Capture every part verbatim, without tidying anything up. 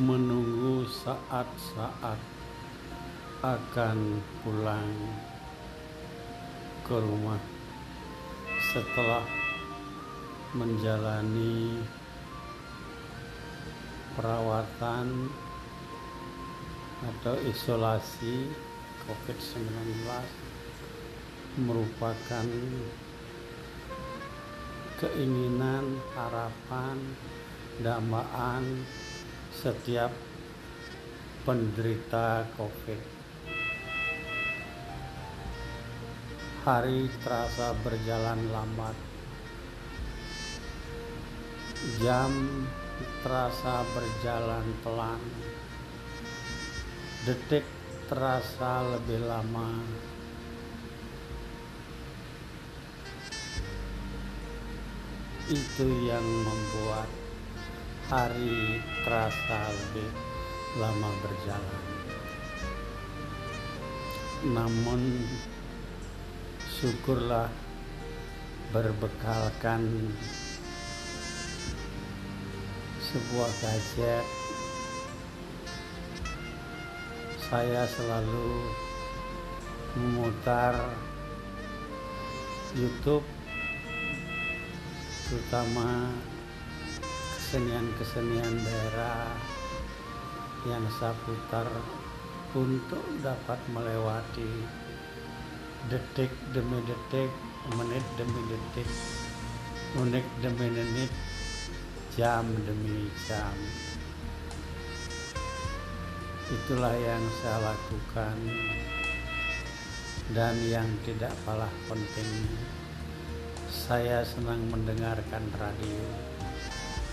menunggu saat-saat akan pulang ke rumah setelah menjalani perawatan atau isolasi covid sembilan belas merupakan keinginan, harapan, dambaan setiap penderita COVID. Hari terasa berjalan lambat, jam terasa berjalan pelan, detik terasa lebih lama. Itu yang membuat hari terasa lebih lama berjalan. Namun syukurlah berbekalkan sebuah gadget, saya selalu memutar YouTube, terutama kesenian-kesenian daerah yang saya putar untuk dapat melewati detik demi detik, menit demi detik, menit demi menit, jam demi jam. Itulah yang saya lakukan dan yang tidak kalah penting, saya senang mendengarkan radio.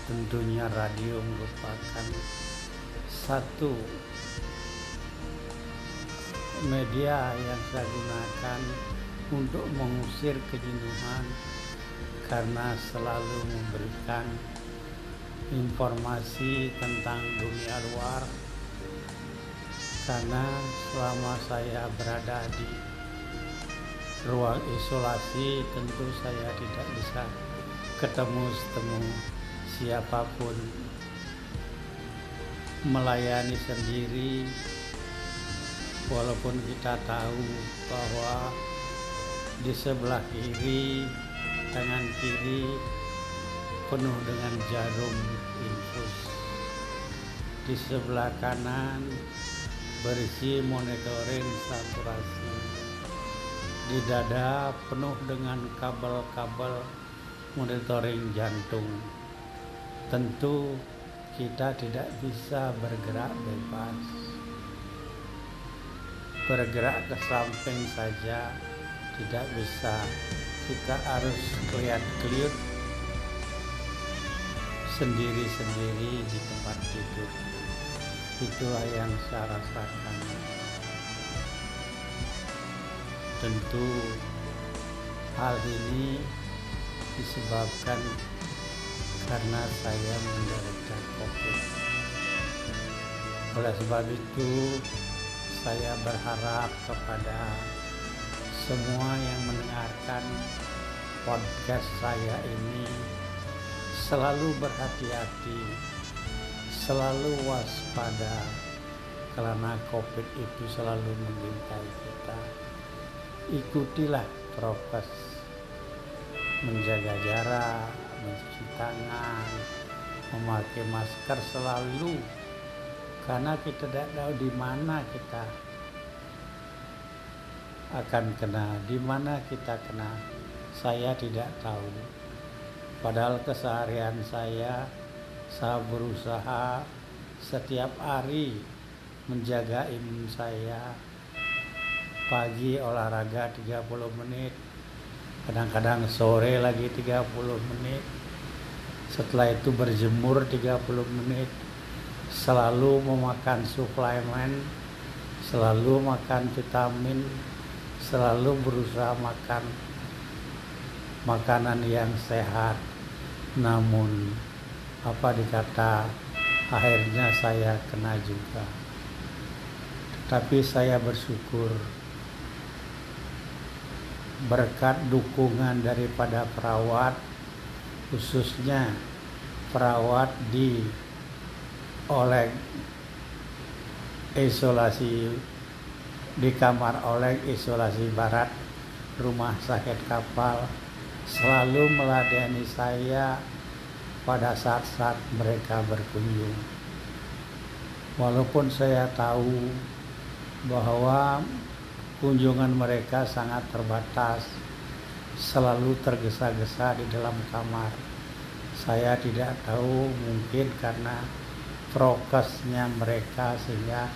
Tentunya radio merupakan satu media yang saya gunakan untuk mengusir kejenuhan karena selalu memberikan informasi tentang dunia luar. Karena selama saya berada di ruang isolasi, tentu saya tidak bisa ketemu-temu siapapun, melayani sendiri, walaupun kita tahu bahwa di sebelah kiri, tangan kiri penuh dengan jarum infus, di sebelah kanan berisi monitoring saturasi, di dada penuh dengan kabel-kabel monitoring jantung. Tentu kita tidak bisa bergerak bebas, bergerak ke samping saja tidak bisa, kita harus keliat-keliut sendiri-sendiri di tempat tidur. Itulah yang saya rasakan. Tentu hal ini disebabkan karena saya menderita COVID. Oleh sebab itu, saya berharap kepada semua yang mendengarkan podcast saya ini selalu berhati-hati, selalu waspada, karena COVID itu selalu mengintai kita. Ikutilah prokes, menjaga jarak, mencuci tangan, memakai masker selalu, karena kita tidak tahu di mana kita akan kena, di mana kita kena, saya tidak tahu. Padahal keseharian saya, saya berusaha setiap hari menjaga imun saya. Pagi olahraga tiga puluh menit, kadang-kadang sore lagi tiga puluh menit, setelah itu berjemur tiga puluh menit, selalu memakan suplemen, selalu makan vitamin, selalu berusaha makan makanan yang sehat. Namun apa dikata, akhirnya saya kena juga. Tetapi saya bersyukur berkat dukungan daripada perawat, khususnya perawat di oleh isolasi di kamar oleh isolasi barat rumah sakit Kapal selalu meladeni saya pada saat-saat mereka berkunjung. Walaupun saya tahu bahwa kunjungan mereka sangat terbatas, selalu tergesa-gesa di dalam kamar. Saya tidak tahu, mungkin karena prokesnya mereka sehingga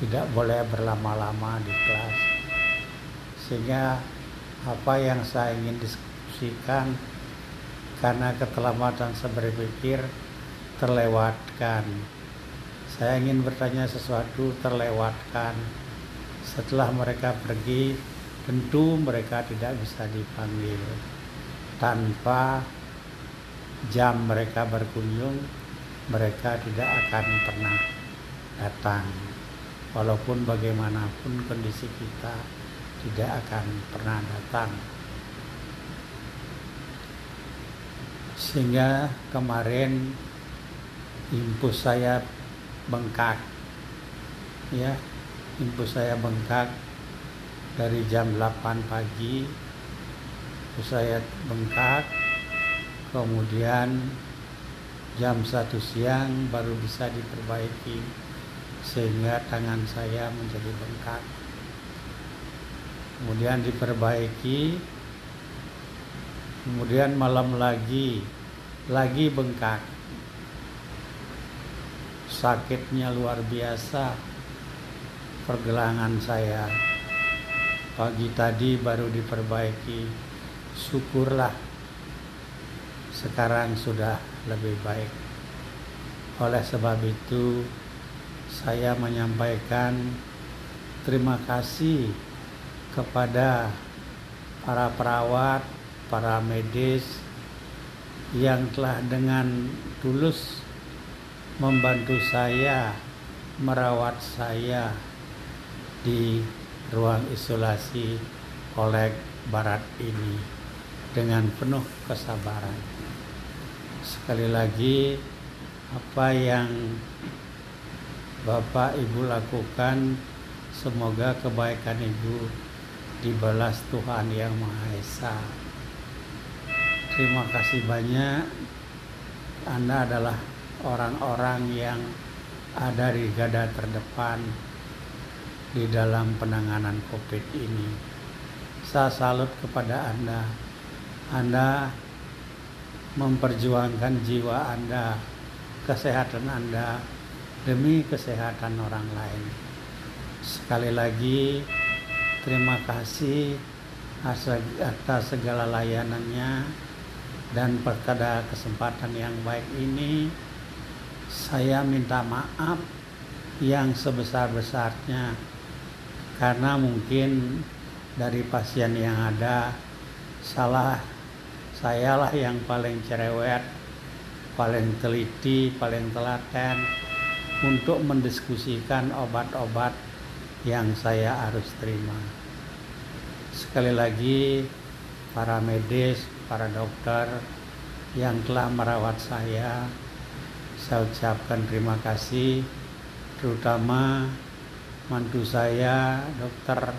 tidak boleh berlama-lama di kelas. Sehingga apa yang saya ingin diskusikan karena keterlambatan saya berpikir terlewatkan. Saya ingin bertanya sesuatu terlewatkan. Setelah mereka pergi, tentu mereka tidak bisa dipanggil. Tanpa jam mereka berkunjung, mereka tidak akan pernah datang. Walaupun bagaimanapun kondisi kita tidak akan pernah datang. Sehingga kemarin impus saya bengkak. Ya, impus saya bengkak dari jam delapan pagi. Impus saya bengkak, kemudian jam satu siang baru bisa diperbaiki sehingga tangan saya menjadi bengkak. Kemudian diperbaiki, kemudian malam lagi lagi bengkak. Sakitnya luar biasa pergelangan saya. Pagi tadi baru diperbaiki, syukurlah sekarang sudah lebih baik. Oleh sebab itu saya menyampaikan terima kasih kepada para perawat, para medis yang telah dengan tulus membantu saya, merawat saya di ruang isolasi oleh barat ini dengan penuh kesabaran. Sekali lagi, apa yang Bapak Ibu lakukan, semoga kebaikan Ibu dibalas Tuhan Yang Maha Esa. Terima kasih banyak. Anda adalah orang-orang yang ada di garda terdepan di dalam penanganan COVID ini. Saya salut kepada Anda. Anda memperjuangkan jiwa Anda, kesehatan Anda, demi kesehatan orang lain. Sekali lagi, terima kasih atas segala layanannya, dan pada kesempatan yang baik ini, saya minta maaf yang sebesar-besarnya karena mungkin dari pasien yang ada salah sayalah yang paling cerewet, paling teliti, paling telaten untuk mendiskusikan obat-obat yang saya harus terima. Sekali lagi para medis, para dokter yang telah merawat saya, saya ucapkan terima kasih, terutama mantu saya, Dokter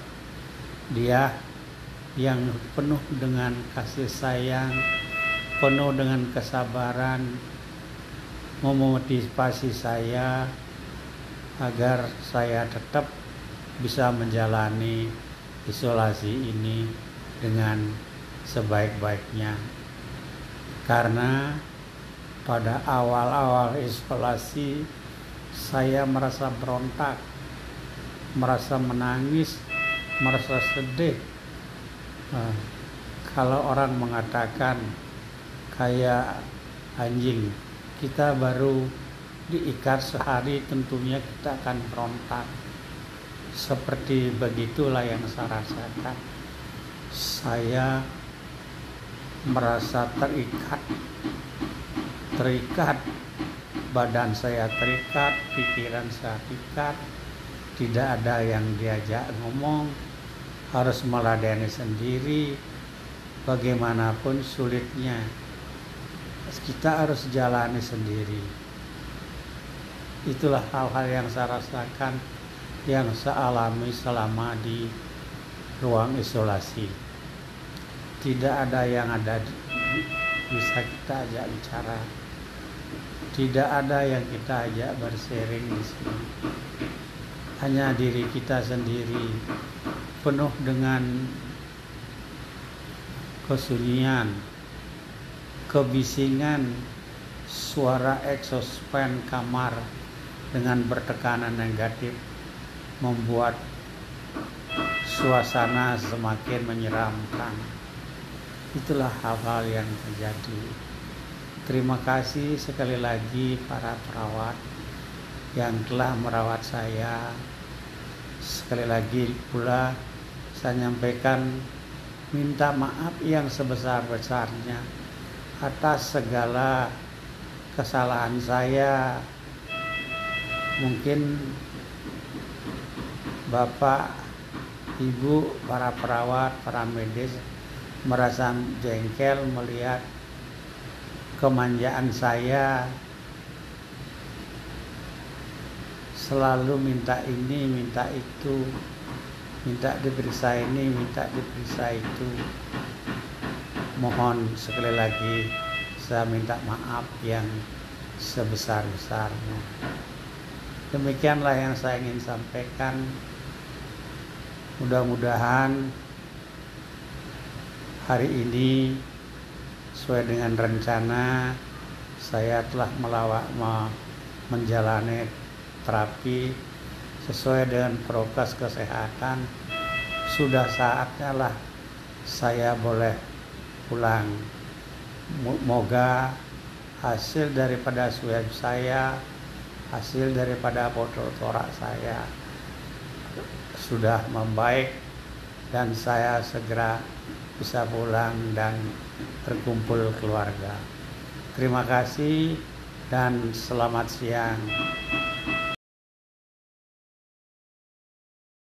Diah, yang penuh dengan kasih sayang, penuh dengan kesabaran, memotivasi saya agar saya tetap bisa menjalani isolasi ini dengan sebaik-baiknya. Karena pada awal-awal isolasi saya merasa berontak, merasa menangis, merasa sedih. Nah, kalau orang mengatakan kayak anjing, kita baru diikat sehari tentunya kita akan berontak. Seperti begitulah yang saya rasakan. Saya merasa terikat, terikat. Badan saya terikat, pikiran saya terikat, tidak ada yang diajak ngomong, harus meladeni sendiri, bagaimanapun sulitnya, kita harus jalani sendiri. Itulah hal-hal yang saya rasakan, yang saya alami selama di ruang isolasi. Tidak ada yang ada di, bisa kita ajak bicara, tidak ada yang kita ajak bersharing di sini. Hanya diri kita sendiri, penuh dengan kesunyian, kebisingan, suara exospen kamar dengan bertekanan negatif membuat suasana semakin menyeramkan. Itulah hal-hal yang terjadi. Terima kasih sekali lagi para perawat yang telah merawat saya. Sekali lagi pula saya nyampaikan minta maaf yang sebesar-besarnya atas segala kesalahan saya. Mungkin Bapak, Ibu, para perawat, para medis merasa jengkel melihat kemanjaan saya, selalu minta ini, minta itu, minta diperiksa ini, minta diperiksa itu. Mohon sekali lagi saya minta maaf yang sebesar-besarnya. Demikianlah yang saya ingin sampaikan. Mudah-mudahan hari ini sesuai dengan rencana saya telah melawat menjalani terapi sesuai dengan prokes kesehatan. Sudah saatnya lah saya boleh pulang. Moga hasil daripada swab saya, hasil daripada botol torak saya sudah membaik dan saya segera bisa pulang dan terkumpul keluarga. Terima kasih dan selamat siang.